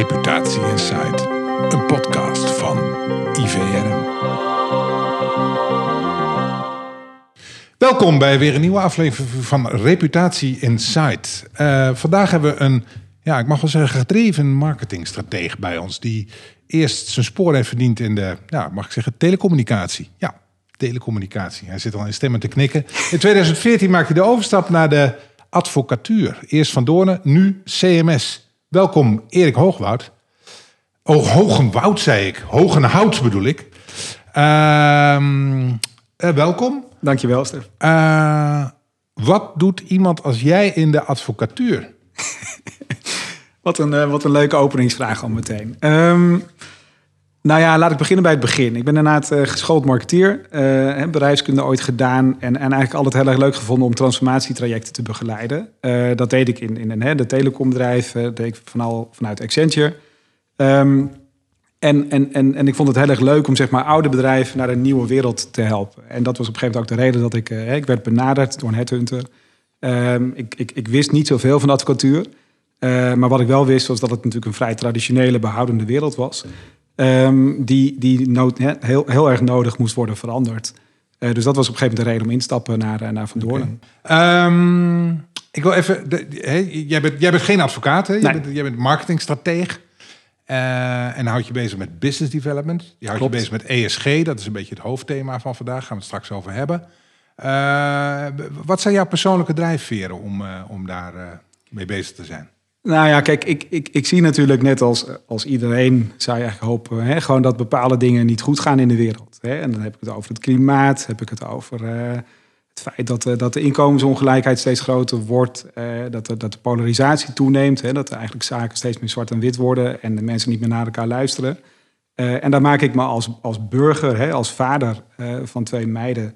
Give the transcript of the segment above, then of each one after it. Reputatie Insight, een podcast van IVR. Welkom bij weer een nieuwe aflevering van Reputatie Insight. Vandaag hebben we een, ik mag wel zeggen, gedreven marketingstratege bij ons, die eerst zijn sporen heeft verdiend in de, telecommunicatie. Ja, telecommunicatie. Hij zit al in stemmen te knikken. In 2014 maakte hij de overstap naar de advocatuur. Eerst Van Doornen, nu CMS. Welkom, Erik Hoogenhout. Oh, Hoogenhout zei ik. Hoogenhout bedoel ik. Welkom. Dankjewel, Stef. Wat doet iemand als jij in de advocatuur? Wat een leuke openingsvraag al meteen. Laat ik beginnen bij het begin. Ik ben inderdaad geschoold marketeer. Heb bedrijfskunde ooit gedaan. En eigenlijk altijd heel erg leuk gevonden om transformatietrajecten te begeleiden. Dat deed ik in de telecombedrijf. Dat deed ik vanuit Accenture. En ik vond het heel erg leuk om oude bedrijven naar een nieuwe wereld te helpen. En dat was op een gegeven moment ook de reden dat ik werd benaderd door een headhunter. Ik wist niet zoveel van de advocatuur. Maar wat ik wel wist was dat het natuurlijk een vrij traditionele behoudende wereld was. Die heel erg nodig moest worden veranderd. Dus dat was op een gegeven moment de reden om instappen naar Van Doornen. Okay. Ik wil even... Jij bent geen advocaat, hè? Nee. Jij bent marketingstrateeg. En houd je bezig met business development. Je houdt je bezig met ESG. Dat is een beetje het hoofdthema van vandaag. Daar gaan we het straks over hebben. Wat zijn jouw persoonlijke drijfveren om daar mee bezig te zijn? Kijk, ik zie natuurlijk net als iedereen, zou je eigenlijk hopen, gewoon dat bepaalde dingen niet goed gaan in de wereld. Hè? En dan heb ik het over het klimaat, heb ik het over het feit dat de inkomensongelijkheid steeds groter wordt, dat de polarisatie toeneemt, hè? Dat er eigenlijk zaken steeds meer zwart en wit worden en de mensen niet meer naar elkaar luisteren. En daar maak ik me als burger, als vader van twee meiden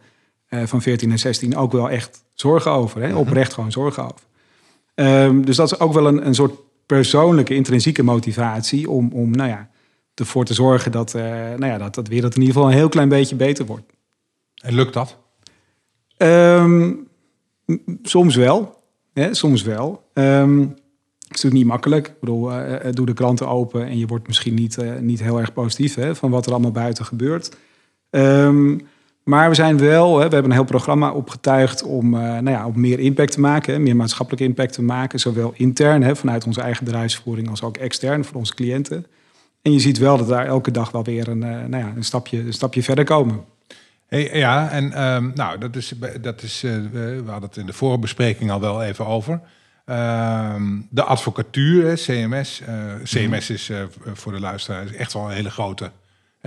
van 14 en 16 ook wel echt zorgen over. Hè? Oprecht gewoon zorgen over. Dus dat is ook wel een soort persoonlijke, intrinsieke motivatie om ervoor te zorgen dat weer dat in ieder geval een heel klein beetje beter wordt. En lukt dat? Soms wel. Hè, soms wel. Het is natuurlijk niet makkelijk. Ik bedoel, doe de kranten open en je wordt misschien niet heel erg positief, hè, van wat er allemaal buiten gebeurt. Maar we zijn wel, we hebben een heel programma opgetuigd om meer impact te maken, meer maatschappelijke impact te maken, zowel intern vanuit onze eigen bedrijfsvoering als ook extern voor onze cliënten. En je ziet wel dat daar elke dag wel weer een stapje verder komen. Hey, ja, we hadden het in de vorige bespreking al wel even over. De advocatuur, CMS. CMS is voor de luisteraars echt wel een hele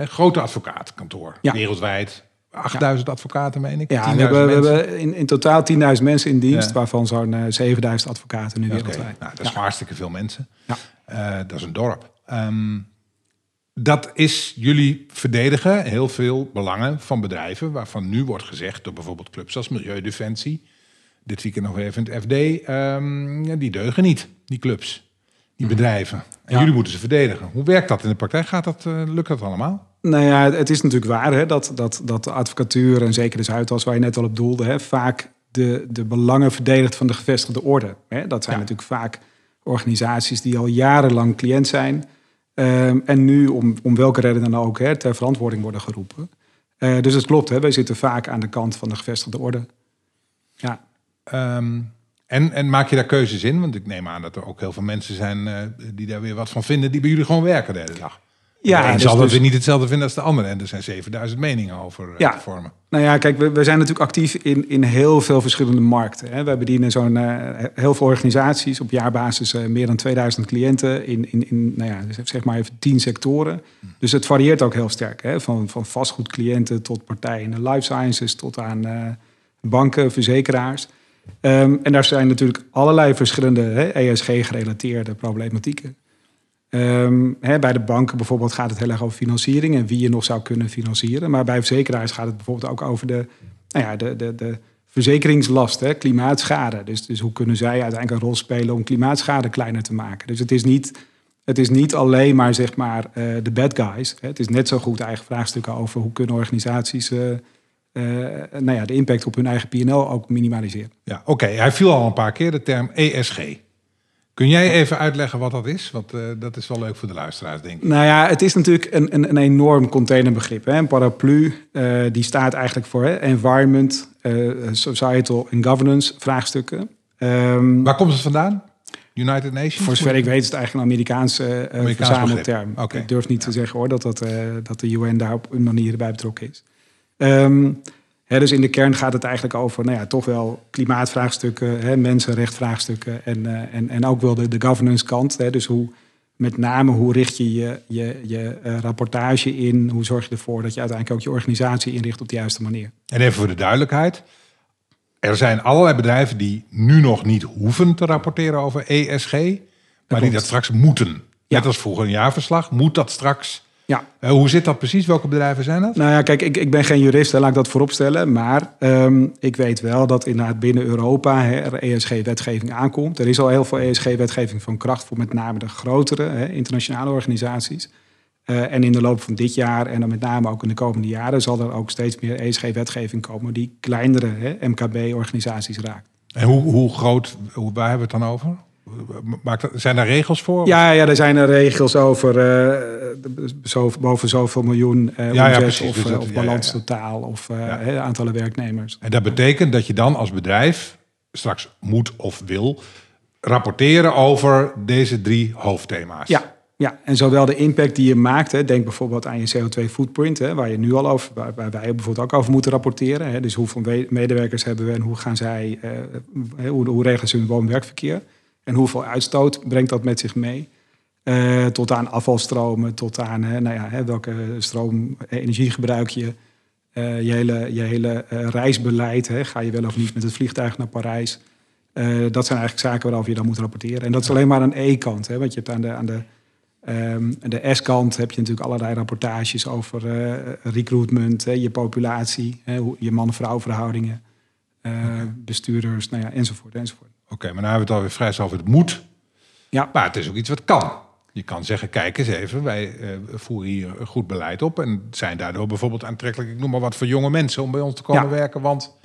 grote advocatenkantoor, ja. Wereldwijd. 8000 advocaten, meen ik? Ja, we hebben in totaal 10.000 mensen in dienst, waarvan zo'n 7000 advocaten nu wereldwijd. Okay. Dat is hartstikke veel mensen. Ja. Dat is een dorp. Dat is jullie verdedigen heel veel belangen van bedrijven, waarvan nu wordt gezegd door bijvoorbeeld clubs als Milieudefensie, dit weekend nog even in het FD, die deugen niet, die clubs, die bedrijven. En jullie moeten ze verdedigen. Hoe werkt dat in de praktijk? Lukt dat allemaal? Het is natuurlijk waar, hè, dat de advocatuur en zeker de Zuidas, waar je net al op doelde, hè, vaak de belangen verdedigt van de gevestigde orde. Hè. Dat zijn natuurlijk vaak organisaties die al jarenlang cliënt zijn. En nu, om welke reden dan ook, hè, ter verantwoording worden geroepen. Dus het klopt, hè, wij zitten vaak aan de kant van de gevestigde orde. Ja. En maak je daar keuzes in? Want ik neem aan dat er ook heel veel mensen zijn die daar weer wat van vinden, die bij jullie gewoon werken de hele dag. Ja, en zal dat weer niet hetzelfde vinden als de andere. En er zijn 7000 meningen over te vormen. Kijk, we zijn natuurlijk actief in heel veel verschillende markten. Hè. Wij bedienen zo'n heel veel organisaties. Op jaarbasis meer dan 2000 cliënten in 10 sectoren. Dus het varieert ook heel sterk. Hè. Van vastgoedcliënten tot partijen in de life sciences tot aan banken, verzekeraars. En daar zijn natuurlijk allerlei verschillende ESG-gerelateerde problematieken. Bij de banken bijvoorbeeld gaat het heel erg over financiering en wie je nog zou kunnen financieren. Maar bij verzekeraars gaat het bijvoorbeeld ook over de verzekeringslast, hè, klimaatschade. Dus hoe kunnen zij uiteindelijk een rol spelen om klimaatschade kleiner te maken? Dus het is niet alleen maar de bad guys. Hè. Het is net zo goed eigen vraagstukken over hoe kunnen organisaties de impact op hun eigen P&L ook minimaliseren. Ja, oké. Hij viel al een paar keer de term ESG. Kun jij even uitleggen wat dat is? Want dat is wel leuk voor de luisteraars, denk ik. Nou ja, het is natuurlijk een enorm containerbegrip. Hè? Een paraplu, die staat eigenlijk voor environment, societal en governance vraagstukken. Waar komt het vandaan? United Nations? Voor zover ik weet is het eigenlijk een Amerikaanse verzamelterm. Okay. Ik durf niet te zeggen hoor dat de UN daar op een manier bij betrokken is. Dus in de kern gaat het eigenlijk over toch wel klimaatvraagstukken, mensenrechtvraagstukken en ook wel de governance kant. Dus met name hoe richt je je rapportage in? Hoe zorg je ervoor dat je uiteindelijk ook je organisatie inricht op de juiste manier? En even voor de duidelijkheid. Er zijn allerlei bedrijven die nu nog niet hoeven te rapporteren over ESG. Maar die dat straks moeten. Ja. Net als vroeger een jaarverslag, moet dat straks. Ja. Hoe zit dat precies? Welke bedrijven zijn dat? Nou ja, kijk, ik ben geen jurist, laat ik dat vooropstellen. Maar ik weet wel dat inderdaad binnen Europa er ESG-wetgeving aankomt. Er is al heel veel ESG-wetgeving van kracht voor met name de grotere internationale organisaties. En in de loop van dit jaar en dan met name ook in de komende jaren zal er ook steeds meer ESG-wetgeving komen die kleinere MKB-organisaties raakt. En hoe groot, waar hebben we het dan over? Zijn daar regels voor? Ja, er zijn er regels over boven zoveel miljoen omzet of balans totaal of aantallen werknemers. En dat betekent dat je dan als bedrijf straks moet of wil rapporteren over deze 3 hoofdthema's. Ja. Ja, en zowel de impact die je maakt, denk bijvoorbeeld aan je CO2-footprint, waar je nu al over, waar wij bijvoorbeeld ook over moeten rapporteren. Dus hoeveel medewerkers hebben we en hoe gaan zij, hoe regelen ze hun woon-werkverkeer? En hoeveel uitstoot brengt dat met zich mee? Tot aan afvalstromen, tot aan welke stroom, energie gebruik je? Je hele reisbeleid, ga je wel of niet met het vliegtuig naar Parijs? Dat zijn eigenlijk zaken waarover je dan moet rapporteren. En dat is alleen maar aan E-kant, want je hebt aan de S-kant heb je natuurlijk allerlei rapportages over recruitment, je populatie, je man-vrouw verhoudingen, bestuurders, enzovoort. Oké, maar nu hebben we het alweer vrij snel over het moet. Ja. Maar het is ook iets wat kan. Je kan zeggen, kijk eens even, wij voeren hier goed beleid op en zijn daardoor bijvoorbeeld aantrekkelijk, ik noem maar wat, voor jonge mensen om bij ons te komen werken, want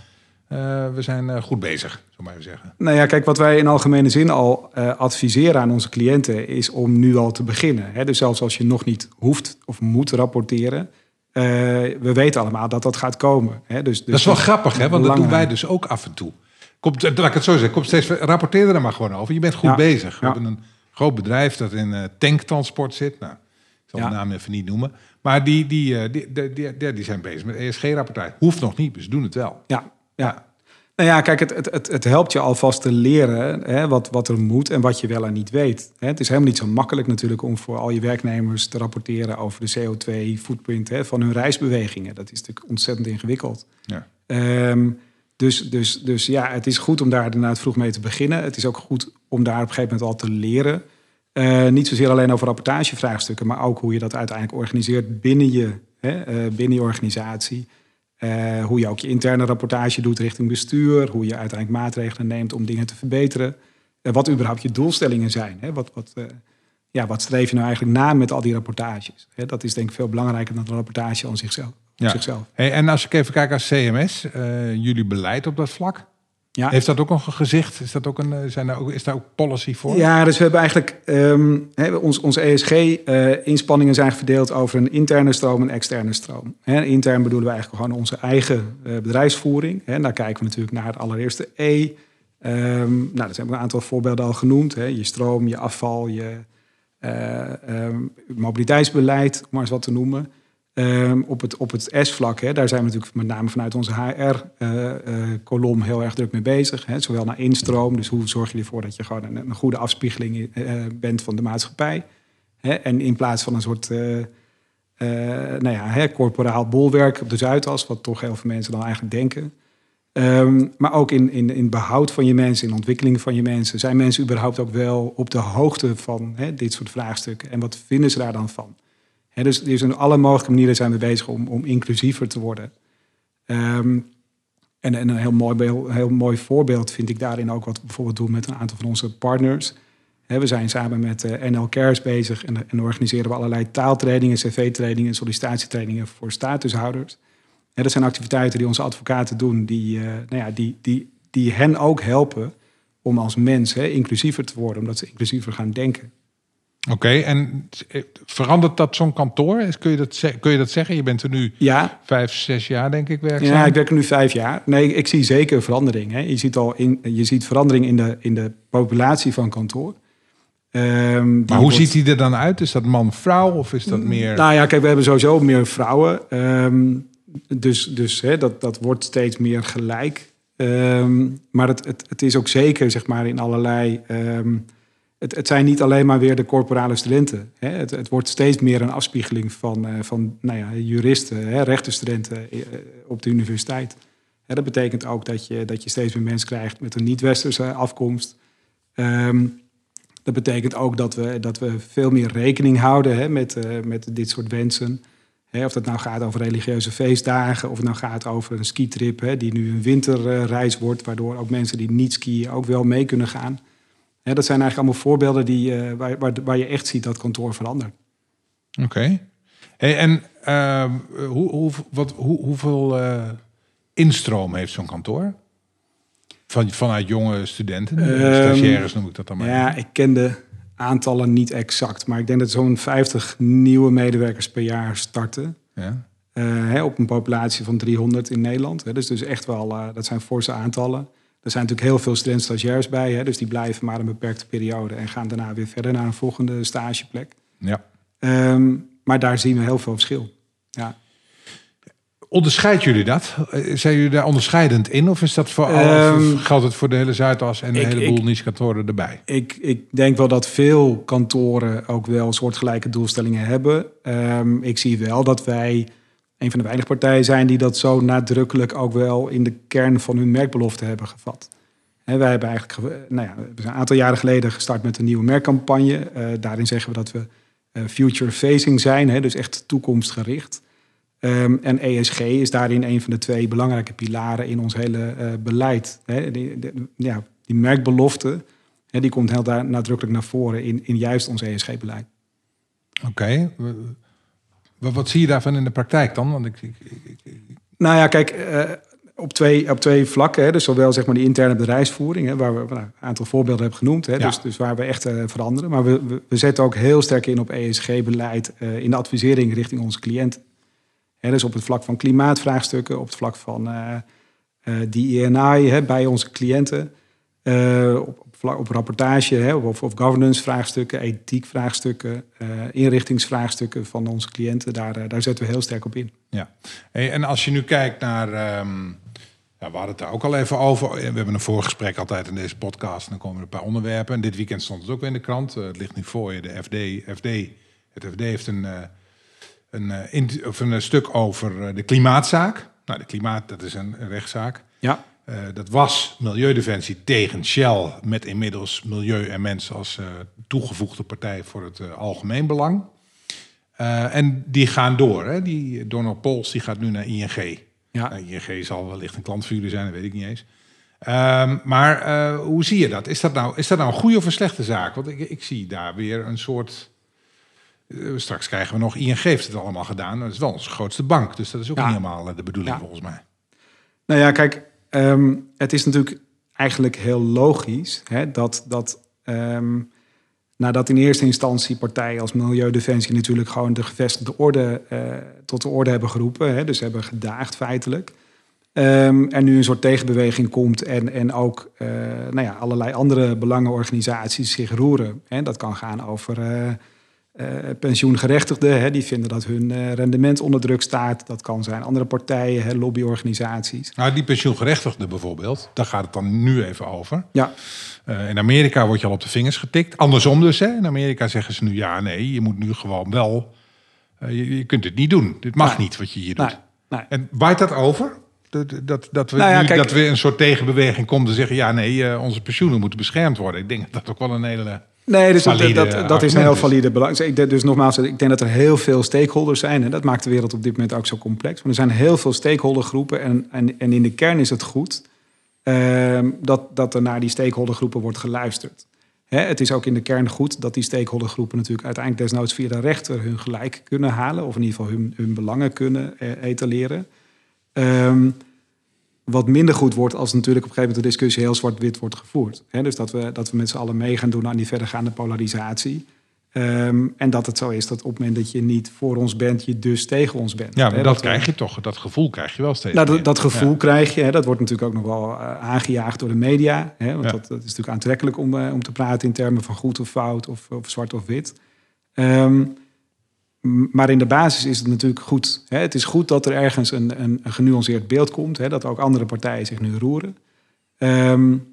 we zijn goed bezig, zou maar even zeggen. Nou ja, kijk, wat wij in algemene zin al adviseren aan onze cliënten is om nu al te beginnen. Dus zelfs als je nog niet hoeft of moet rapporteren, we weten allemaal dat dat gaat komen. Dus dat is wel grappig, want dat doen wij dus ook af en toe. Laat ik het zo zeggen, steeds rapporteer er maar gewoon over. Je bent goed bezig. We hebben een groot bedrijf dat in tanktransport zit. Nou, ik zal de naam even niet noemen. Maar die zijn bezig met ESG-rapportage. Hoeft nog niet, dus doen het wel. Ja. Nou ja, kijk, het helpt je alvast te leren wat er moet en wat je wel en niet weet. Het is helemaal niet zo makkelijk natuurlijk om voor al je werknemers te rapporteren over de CO2-footprint van hun reisbewegingen. Dat is natuurlijk ontzettend ingewikkeld. Ja. Dus ja, het is goed om daar inderdaad vroeg mee te beginnen. Het is ook goed om daar op een gegeven moment al te leren. Niet zozeer alleen over rapportagevraagstukken, maar ook hoe je dat uiteindelijk organiseert binnen je organisatie. Hoe je ook je interne rapportage doet richting bestuur. Hoe je uiteindelijk maatregelen neemt om dingen te verbeteren. Wat überhaupt je doelstellingen zijn. Wat streef je nou eigenlijk na met al die rapportages? Dat is denk ik veel belangrijker dan de rapportage aan zichzelf. Hey, en als ik even kijk naar CMS, jullie beleid op dat vlak. Ja. Heeft dat ook een gezicht? Is dat ook is daar ook policy voor? Ja, dus we hebben eigenlijk onze ESG-inspanningen zijn verdeeld over een interne stroom en een externe stroom. Intern bedoelen we eigenlijk gewoon onze eigen bedrijfsvoering. Daar kijken we natuurlijk naar het allereerste E. Daar zijn een aantal voorbeelden al genoemd. Je stroom, je afval, je mobiliteitsbeleid, om maar eens wat te noemen. Op het S-vlak, daar zijn we natuurlijk met name vanuit onze HR-kolom heel erg druk mee bezig. Zowel naar instroom, dus hoe zorg je ervoor dat je gewoon een goede afspiegeling bent van de maatschappij. En in plaats van een soort corporaal bolwerk op de Zuidas, wat toch heel veel mensen dan eigenlijk denken. Maar ook in behoud van je mensen, in ontwikkeling van je mensen. Zijn mensen überhaupt ook wel op de hoogte van dit soort vraagstukken? En wat vinden ze daar dan van? Dus in alle mogelijke manieren zijn we bezig om inclusiever te worden. En een heel mooi voorbeeld vind ik daarin ook wat we bijvoorbeeld doen met een aantal van onze partners. We zijn samen met NL Cares bezig en organiseren we allerlei taaltrainingen, cv-trainingen, sollicitatietrainingen voor statushouders. Dat zijn activiteiten die onze advocaten doen, die hen ook helpen om als mens inclusiever te worden, omdat ze inclusiever gaan denken. Oké, en verandert dat zo'n kantoor? Kun je dat zeggen? Je bent er nu 5, 6 jaar, denk ik, werkzaam. Ja, ik werk er nu 5 jaar. Nee, ik zie zeker verandering. Hè. Je ziet verandering in de populatie van kantoor. Maar hoe ziet die er dan uit? Is dat man-vrouw of is dat meer... Nou ja, kijk, we hebben sowieso meer vrouwen. Dus dat wordt steeds meer gelijk. Maar het is ook zeker, zeg maar, in allerlei... Het zijn niet alleen maar weer de corporale studenten. Hè? Het wordt steeds meer een afspiegeling van juristen, rechtenstudenten op de universiteit. Hè, dat betekent ook dat je steeds meer mensen krijgt met een niet-westerse afkomst. Dat betekent ook dat we veel meer rekening houden met dit soort wensen. Hè, of dat nou gaat over religieuze feestdagen, of het nou gaat over een skitrip... die nu een winterreis wordt, waardoor ook mensen die niet skiën ook wel mee kunnen gaan... Ja, dat zijn eigenlijk allemaal voorbeelden waar je echt ziet dat kantoor verandert. Oké. Hey, en hoeveel instroom heeft zo'n kantoor? Vanuit jonge studenten, stagiaires noem ik dat dan maar. Ja, ik ken de aantallen niet exact. Maar ik denk dat zo'n 50 nieuwe medewerkers per jaar starten. Ja. Op een populatie van 300 in Nederland. Dus echt wel, dat zijn forse aantallen. Er zijn natuurlijk heel veel student-stagiairs bij. Dus die blijven maar een beperkte periode... en gaan daarna weer verder naar een volgende stageplek. Ja. Maar daar zien we heel veel verschil. Ja. Onderscheiden jullie dat? Zijn jullie daar onderscheidend in? Of is dat voor geldt het voor de hele Zuidas en een heleboel niche-kantoren erbij? Ik denk wel dat veel kantoren ook wel soortgelijke doelstellingen hebben. Ik zie wel dat wij... een van de weinige partijen zijn die dat zo nadrukkelijk ook wel in de kern van hun merkbelofte hebben gevat. En wij hebben eigenlijk, we zijn een aantal jaren geleden gestart met een nieuwe merkcampagne. Daarin zeggen we dat we future-facing zijn, dus echt toekomstgericht. En ESG is daarin een van de 2 belangrijke pilaren in ons hele beleid. Die merkbelofte, die komt heel daar nadrukkelijk naar voren in juist ons ESG-beleid. Oké. Wat zie je daarvan in de praktijk dan? Want Nou ja, kijk, op twee vlakken. Hè, dus zowel zeg maar die interne bedrijfsvoering, hè, waar we een aantal voorbeelden hebben genoemd. Hè, ja. dus waar we echt veranderen. Maar we zetten ook heel sterk in op ESG-beleid in de advisering richting onze cliënten. Hè, dus op het vlak van klimaatvraagstukken, op het vlak van DE&I bij onze cliënten. Op rapportage, of governance-vraagstukken, ethiek-vraagstukken... inrichtingsvraagstukken van onze cliënten. Daar zetten we heel sterk op in. Ja. Hey, en als je nu kijkt naar... we hadden het daar ook al even over. We hebben een voorgesprek altijd in deze podcast. En dan komen er een paar onderwerpen. En dit weekend stond het ook weer in de krant. Het ligt nu voor je, de FD. Het FD heeft een stuk over de klimaatzaak. Nou, de klimaat, dat is een rechtszaak. Ja. Dat was Milieudefensie tegen Shell... met inmiddels milieu en mens als toegevoegde partij voor het algemeen belang. En die gaan door. Hè? Die Donald Pols die gaat nu naar ING. Ja. ING zal wellicht een klant voor jullie zijn, dat weet ik niet eens. Maar hoe zie je dat? Is dat nou een goede of een slechte zaak? Want ik zie daar weer een soort... straks krijgen we nog... ING heeft het allemaal gedaan. Dat is wel onze grootste bank. Dus dat is ook niet helemaal de bedoeling volgens mij. Nou ja, kijk... het is natuurlijk eigenlijk heel logisch nadat in eerste instantie partijen als Milieudefensie natuurlijk gewoon de gevestigde orde tot de orde hebben geroepen. Dus hebben gedaagd feitelijk. En nu een soort tegenbeweging komt en ook allerlei andere belangenorganisaties zich roeren. Dat kan gaan over pensioengerechtigden, die vinden dat hun rendement onder druk staat. Dat kan zijn andere partijen, lobbyorganisaties. Nou, die pensioengerechtigden bijvoorbeeld, daar gaat het dan nu even over. Ja. In Amerika word je al op de vingers getikt. Andersom dus, hè? In Amerika zeggen ze nu, je moet nu gewoon wel... je kunt het niet doen. Dit mag niet wat je hier doet. Nee. En waait dat over? Dat weer een soort tegenbeweging komt en zeggen... onze pensioenen moeten beschermd worden. Ik denk dat ook wel een hele... Nee, dus dat is een heel valide belang. Dus nogmaals, ik denk dat er heel veel stakeholders zijn. En dat maakt de wereld op dit moment ook zo complex. Maar er zijn heel veel stakeholdergroepen. En in de kern is het goed dat er naar die stakeholdergroepen wordt geluisterd. Het is ook in de kern goed dat die stakeholdergroepen... natuurlijk uiteindelijk desnoods via de rechter hun gelijk kunnen halen. Of in ieder geval hun belangen kunnen etaleren. Wat minder goed wordt als natuurlijk op een gegeven moment de discussie heel zwart-wit wordt gevoerd. He, dus dat we met z'n allen mee gaan doen aan die verdergaande polarisatie. En dat het zo is dat op het moment dat je niet voor ons bent, je dus tegen ons bent. Ja, maar he, krijg je toch, dat gevoel krijg je wel steeds. Nou, dat gevoel krijg je, he, dat wordt natuurlijk ook nog wel aangejaagd door de media. He, want dat is natuurlijk aantrekkelijk om te praten in termen van goed of fout of zwart of wit. Maar in de basis is het natuurlijk goed. Hè? Het is goed dat er ergens een genuanceerd beeld komt. Hè? Dat ook andere partijen zich nu roeren.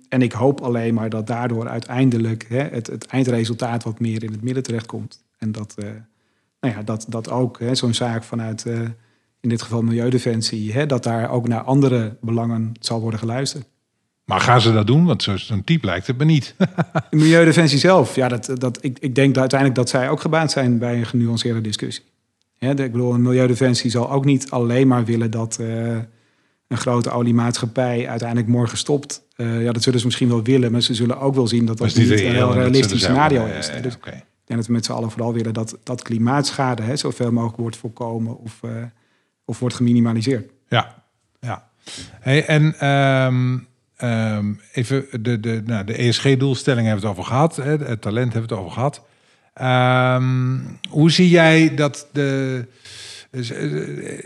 En ik hoop alleen maar dat daardoor uiteindelijk het eindresultaat wat meer in het midden terechtkomt. En dat ook hè, zo'n zaak vanuit, in dit geval Milieudefensie, hè, dat daar ook naar andere belangen zal worden geluisterd. Maar gaan ze dat doen? Want zo'n type lijkt het me niet. Milieudefensie zelf. Ja, ik denk uiteindelijk dat zij ook gebaat zijn bij een genuanceerde discussie. Ja, ik bedoel, een Milieudefensie zal ook niet alleen maar willen dat een grote oliemaatschappij uiteindelijk morgen stopt. Ja, dat zullen ze misschien wel willen, maar ze zullen ook wel zien dat dat niet een heel realistisch scenario is. Ja, dus okay. Ik denk dat we met z'n allen vooral willen dat klimaatschade zoveel mogelijk wordt voorkomen of wordt geminimaliseerd. Ja. Hey, en... even de ESG-doelstellingen hebben we het over gehad. Het talent hebben we het over gehad. Hoe zie jij dat...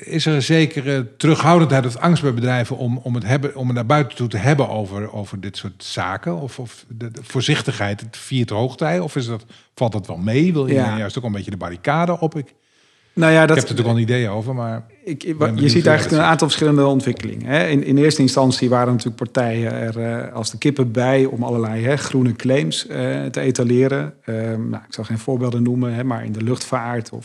Is er een zekere terughoudendheid of angst bij bedrijven... om het naar buiten toe te hebben over dit soort zaken? Of de voorzichtigheid, het viert hoogtij? Of valt dat wel mee? Wil je juist ook een beetje de barricade op? Ik heb er natuurlijk al een idee over, maar... Je ziet eigenlijk een aantal verschillende ontwikkelingen. Hè. In eerste instantie waren natuurlijk partijen er als de kippen bij... om allerlei groene claims te etaleren. Ik zal geen voorbeelden noemen, maar in de luchtvaart. Er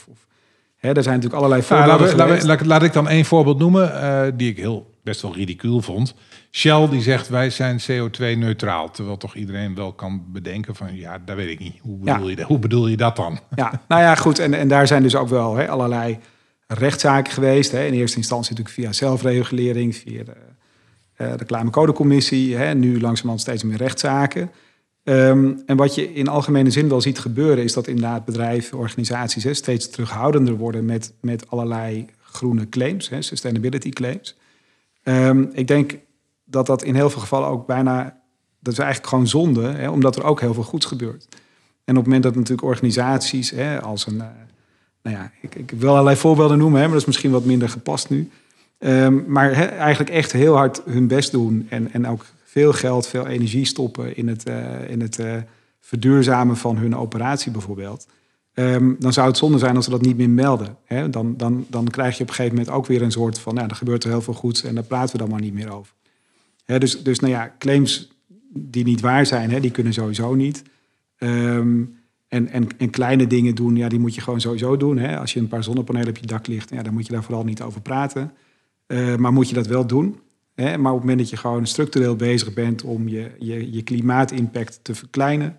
zijn natuurlijk allerlei voorbeelden. Laat ik dan één voorbeeld noemen die ik best wel ridicuul vond. Shell die zegt, wij zijn CO2-neutraal. Terwijl toch iedereen wel kan bedenken van... ja, dat weet ik niet. Hoe bedoel je dat dan? Ja, nou ja, goed. En daar zijn dus ook wel allerlei rechtszaken geweest. Hè. In eerste instantie natuurlijk via zelfregulering... via de reclamecodecommissie. Hè. Nu langzamerhand steeds meer rechtszaken. En wat je in algemene zin wel ziet gebeuren... is dat inderdaad bedrijven, organisaties... steeds terughoudender worden met allerlei groene claims. Hè, sustainability claims. Ik denk... dat in heel veel gevallen ook bijna... dat is eigenlijk gewoon zonde, hè, omdat er ook heel veel goeds gebeurt. En op het moment dat natuurlijk organisaties... hè, als een... ik wil allerlei voorbeelden noemen... hè, maar dat is misschien wat minder gepast nu. Maar hè, eigenlijk echt heel hard hun best doen... en ook veel geld, veel energie stoppen... in het verduurzamen van hun operatie bijvoorbeeld... dan zou het zonde zijn als ze dat niet meer melden. Hè. Dan krijg je op een gegeven moment ook weer een soort van... er gebeurt er heel veel goeds en daar praten we dan maar niet meer over. He, dus claims die niet waar zijn, die kunnen sowieso niet. En kleine dingen doen, die moet je gewoon sowieso doen. He. Als je een paar zonnepanelen op je dak ligt, dan moet je daar vooral niet over praten. Maar moet je dat wel doen. He. Maar op het moment dat je gewoon structureel bezig bent om je klimaatimpact te verkleinen,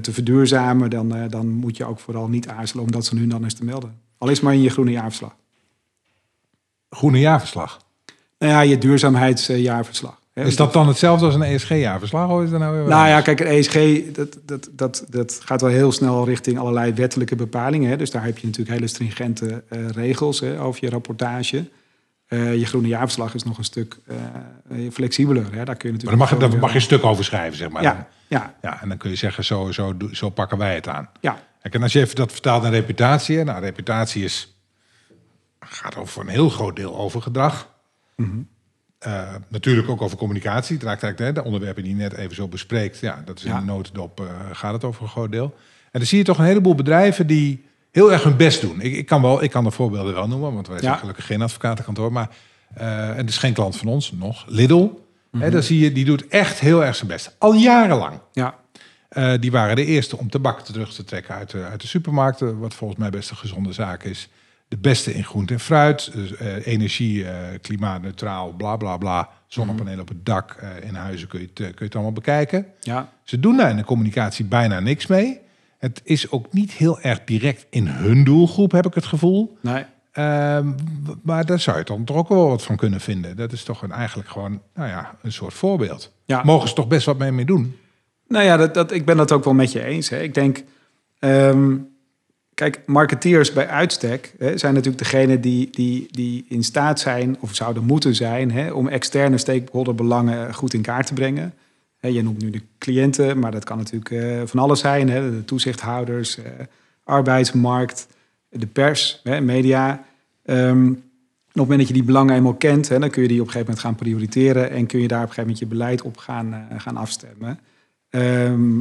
te verduurzamen, dan moet je ook vooral niet aarzelen om dat zo nu dan eens te melden. Al is maar in je groene jaarverslag. Groene jaarverslag? Je duurzaamheidsjaarverslag. Is dat dan hetzelfde als een ESG-jaarverslag? Kijk, een ESG dat gaat wel heel snel richting allerlei wettelijke bepalingen. Hè. Dus daar heb je natuurlijk hele stringente regels over je rapportage. Je groene jaarverslag is nog een stuk flexibeler. Hè. Daar kun je natuurlijk maar daar mag je een stuk over schrijven, zeg maar. Ja, en dan kun je zeggen, zo pakken wij het aan. Ja. Kijk, en als je even dat vertaalt naar reputatie... reputatie gaat over een heel groot deel over gedrag... Mm-hmm. Natuurlijk ook over communicatie. Het raakt eigenlijk de onderwerpen die je net even zo bespreekt. Ja, dat is in de notendop gaat het over een groot deel. En dan zie je toch een heleboel bedrijven die heel erg hun best doen. Ik kan de voorbeelden wel noemen, want wij zijn gelukkig geen advocatenkantoor. Maar en het is geen klant van ons, nog. Lidl. Mm-hmm. Dan zie je, die doet echt heel erg zijn best. Al jarenlang. Ja. Die waren de eerste om tabak terug te trekken uit de supermarkten. Wat volgens mij best een gezonde zaak is. De beste in groente en fruit, energie, klimaatneutraal, bla bla bla. Zonnepanelen op het dak, in huizen kun je het allemaal bekijken. Ja. Ze doen daar in de communicatie bijna niks mee. Het is ook niet heel erg direct in hun doelgroep, heb ik het gevoel. Nee. Maar daar zou je dan toch ook wel wat van kunnen vinden. Dat is toch een soort voorbeeld. Ja. Mogen ze toch best wat mee doen? Ik ben dat ook wel met je eens. Hè. Ik denk... Kijk, marketeers bij uitstek zijn natuurlijk degene die in staat zijn of zouden moeten zijn om externe stakeholderbelangen goed in kaart te brengen. Je noemt nu de cliënten, maar dat kan natuurlijk van alles zijn. De toezichthouders, arbeidsmarkt, de pers, media. Op het moment dat je die belangen eenmaal kent, dan kun je die op een gegeven moment gaan prioriteren en kun je daar op een gegeven moment je beleid op gaan afstemmen.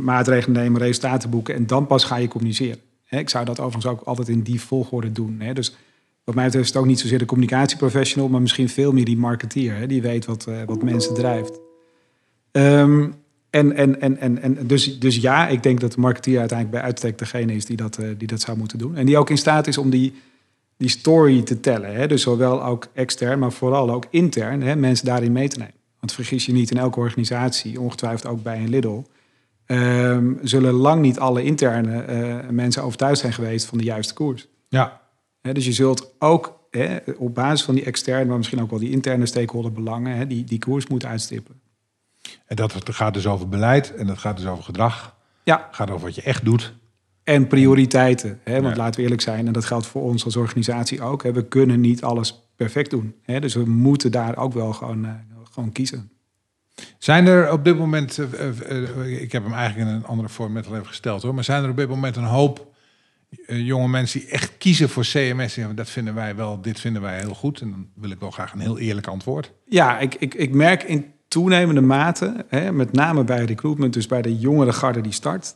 Maatregelen nemen, resultaten boeken en dan pas ga je communiceren. Ik zou dat overigens ook altijd in die volgorde doen. Dus wat mij betreft is het ook niet zozeer de communicatieprofessional, maar misschien veel meer die marketeer. Die weet wat mensen drijft. Dus ja, ik denk dat de marketeer uiteindelijk bij uitstek degene is die dat zou moeten doen. En die ook in staat is om die story te tellen. Dus zowel ook extern, maar vooral ook intern mensen daarin mee te nemen. Want vergis je niet, in elke organisatie, ongetwijfeld ook bij een Lidl, zullen lang niet alle interne mensen overtuigd zijn geweest van de juiste koers. Ja. Dus je zult ook op basis van die externe, maar misschien ook wel die interne stakeholderbelangen, die koers moeten uitstippelen. En dat gaat dus over beleid en dat gaat dus over gedrag. Ja. Het gaat over wat je echt doet. En prioriteiten. Want laten we eerlijk zijn, en dat geldt voor ons als organisatie ook. We kunnen niet alles perfect doen. Dus we moeten daar ook wel gewoon kiezen. Zijn er op dit moment, ik heb hem eigenlijk in een andere vorm net al even gesteld hoor, maar zijn er op dit moment een hoop jonge mensen die echt kiezen voor CMS? En dat vinden wij wel, dit vinden wij heel goed. En dan wil ik wel graag een heel eerlijk antwoord. Ja, ik merk in toenemende mate, met name bij recruitment, dus bij de jongere garde die start,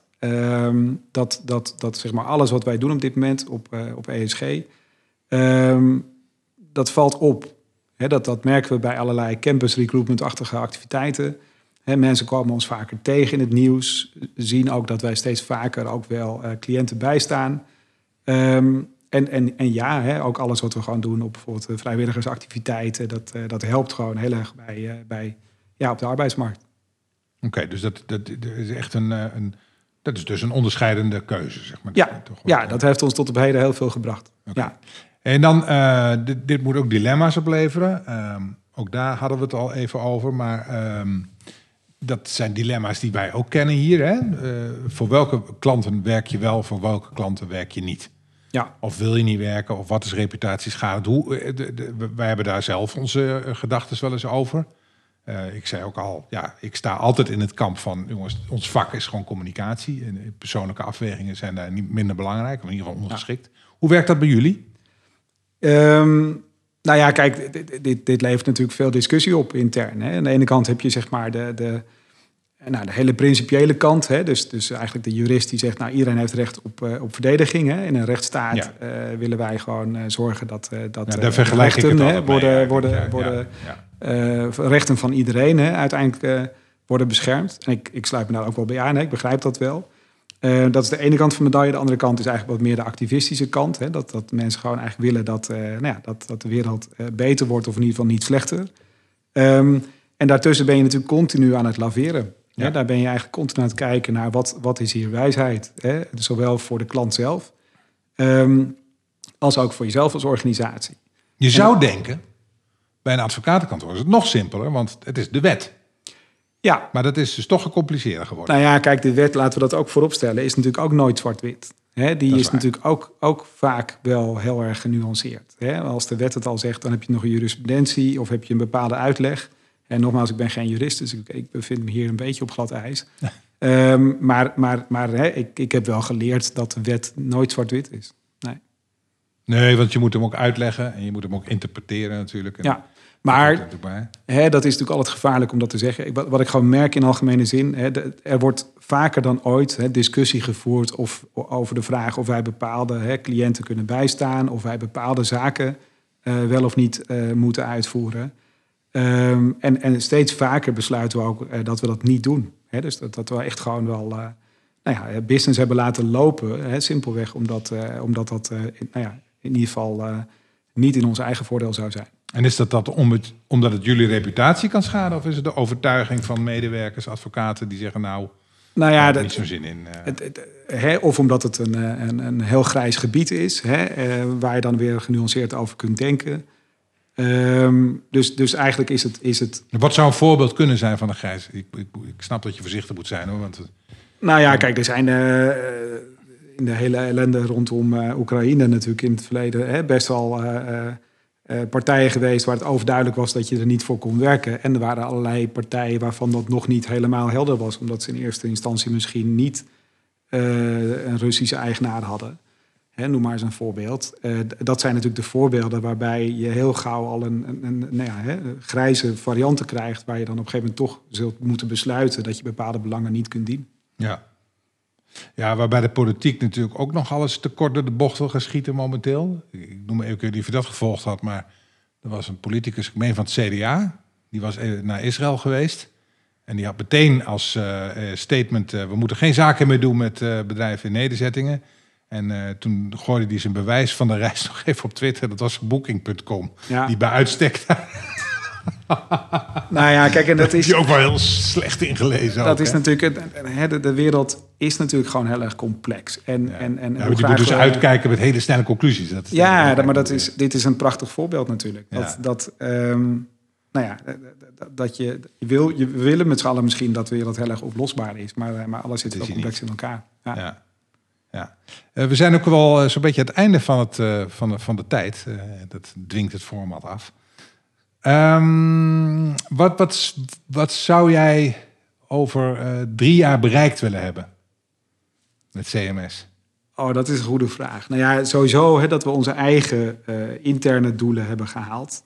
dat zeg maar alles wat wij doen op dit moment op ESG, dat valt op. Dat merken we bij allerlei campus recruitment-achtige activiteiten. Mensen komen ons vaker tegen in het nieuws. Zien ook dat wij steeds vaker ook wel cliënten bijstaan. Ook alles wat we gewoon doen op bijvoorbeeld vrijwilligersactiviteiten. Dat helpt gewoon heel erg bij op de arbeidsmarkt. Oké, dus dat is echt dat is dus een onderscheidende keuze, zeg maar. Ja, toch? Ja, dat heeft ons tot op heden heel veel gebracht. Okay. Ja. En dan, dit moet ook dilemma's opleveren. Ook daar hadden we het al even over. Maar dat zijn dilemma's die wij ook kennen hier. Hè? Voor welke klanten werk je wel, voor welke klanten werk je niet? Ja. Of wil je niet werken, of wat is reputatieschade? Wij hebben daar zelf onze gedachten wel eens over. Ik zei ook al, ja, ik sta altijd in het kamp van, jongens, ons vak is gewoon communicatie. En persoonlijke afwegingen zijn daar niet minder belangrijk, maar in ieder geval ondergeschikt. Ja. Hoe werkt dat bij jullie? Kijk, dit levert natuurlijk veel discussie op intern. Aan de ene kant heb je zeg maar de hele principiële kant. Dus eigenlijk de jurist die zegt, iedereen heeft recht op verdediging. In een rechtsstaat willen wij gewoon zorgen dat rechten worden rechten van iedereen uiteindelijk worden beschermd. En ik sluit me daar ook wel bij aan, ik begrijp dat wel. Dat is de ene kant van de medaille. De andere kant is eigenlijk wat meer de activistische kant. Dat mensen gewoon eigenlijk willen dat de wereld beter wordt of in ieder geval niet slechter. En daartussen ben je natuurlijk continu aan het laveren. Ja. Daar ben je eigenlijk continu aan het kijken naar wat is hier wijsheid. Zowel voor de klant zelf als ook voor jezelf als organisatie. Je zou denken, bij een advocatenkantoor is het nog simpeler, want het is de wet. Ja. Maar dat is dus toch gecompliceerder geworden. Kijk, de wet, laten we dat ook vooropstellen, is natuurlijk ook nooit zwart-wit. Die is natuurlijk ook vaak wel heel erg genuanceerd. Als de wet het al zegt, dan heb je nog een jurisprudentie of heb je een bepaalde uitleg. En nogmaals, ik ben geen jurist, dus ik bevind me hier een beetje op glad ijs. Ik heb wel geleerd dat de wet nooit zwart-wit is. Nee, want je moet hem ook uitleggen en je moet hem ook interpreteren natuurlijk. Ja. Maar dat is natuurlijk altijd gevaarlijk om dat te zeggen. Wat ik gewoon merk in algemene zin, er wordt vaker dan ooit discussie gevoerd over de vraag of wij bepaalde cliënten kunnen bijstaan, of wij bepaalde zaken wel of niet moeten uitvoeren. En steeds vaker besluiten we ook dat we dat niet doen. Dus dat we echt gewoon wel business hebben laten lopen. Simpelweg omdat dat in ieder geval niet in ons eigen voordeel zou zijn. En is dat omdat het jullie reputatie kan schaden? Of is het de overtuiging van medewerkers, advocaten die zeggen daar niet zo'n zin in? Of omdat het een heel grijs gebied is, waar je dan weer genuanceerd over kunt denken. Dus eigenlijk is het... Wat zou een voorbeeld kunnen zijn van een grijs? Ik snap dat je voorzichtig moet zijn hoor. Want... kijk, er zijn... in de hele ellende rondom Oekraïne natuurlijk in het verleden best wel partijen geweest waar het overduidelijk was dat je er niet voor kon werken. En er waren allerlei partijen waarvan dat nog niet helemaal helder was, omdat ze in eerste instantie misschien niet een Russische eigenaar hadden. Hè, noem maar eens een voorbeeld. Dat zijn natuurlijk de voorbeelden waarbij je heel gauw al een grijze varianten krijgt, waar je dan op een gegeven moment toch zult moeten besluiten dat je bepaalde belangen niet kunt dienen. Ja. Ja, waarbij de politiek natuurlijk ook nog alles te kort door de bocht wil gaan schieten momenteel. Ik noem even die dat gevolgd had, maar er was een politicus, ik meen van het CDA, die was naar Israël geweest. En die had meteen als statement, we moeten geen zaken meer doen met bedrijven in nederzettingen. En toen gooide hij zijn bewijs van de reis nog even op Twitter. Dat was booking.com, ja. Die bij uitstek... Nou ja, kijk, en dat is je ook wel heel slecht ingelezen. Dat ook, is natuurlijk de wereld is natuurlijk gewoon heel erg complex. En, ja. En je moet dus uitkijken met hele snelle conclusies. Dat ja, maar dit is een prachtig voorbeeld natuurlijk. Ja. We willen met z'n allen misschien dat de wereld heel erg oplosbaar is, maar alles zit wel complex in elkaar. Ja. Ja. Ja. We zijn ook wel zo'n beetje aan het einde van de tijd. Dat dwingt het format af. Wat zou jij over 3 jaar bereikt willen hebben met CMS? Oh, dat is een goede vraag. Nou ja, sowieso dat we onze eigen interne doelen hebben gehaald.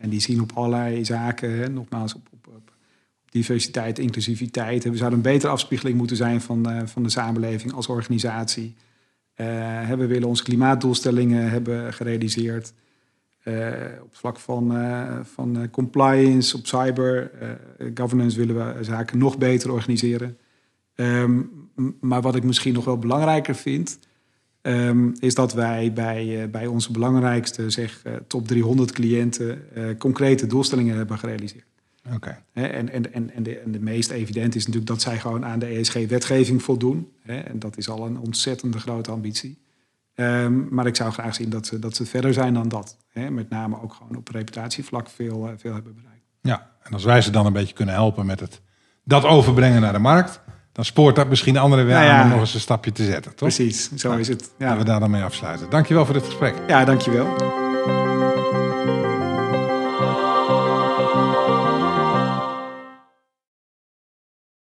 En die zien op allerlei zaken, nogmaals op diversiteit, inclusiviteit. We zouden een betere afspiegeling moeten zijn van de samenleving als organisatie. We willen onze klimaatdoelstellingen hebben gerealiseerd. Op het vlak van compliance, op cyber, governance willen we zaken nog beter organiseren. Maar wat ik misschien nog wel belangrijker vind, is dat wij bij onze belangrijkste top 300 cliënten concrete doelstellingen hebben gerealiseerd. Okay. En de meest evident is natuurlijk dat zij gewoon aan de ESG-wetgeving voldoen. En dat is al een ontzettende grote ambitie. Maar ik zou graag zien dat ze verder zijn dan dat. Met name ook gewoon op reputatievlak veel hebben bereikt. Ja, en als wij ze dan een beetje kunnen helpen met dat overbrengen naar de markt, dan spoort dat misschien anderen weer aan om nog eens een stapje te zetten, toch? Precies, zo is het. Ja. Laten we daar dan mee afsluiten. Dankjewel voor dit gesprek. Ja, dankjewel.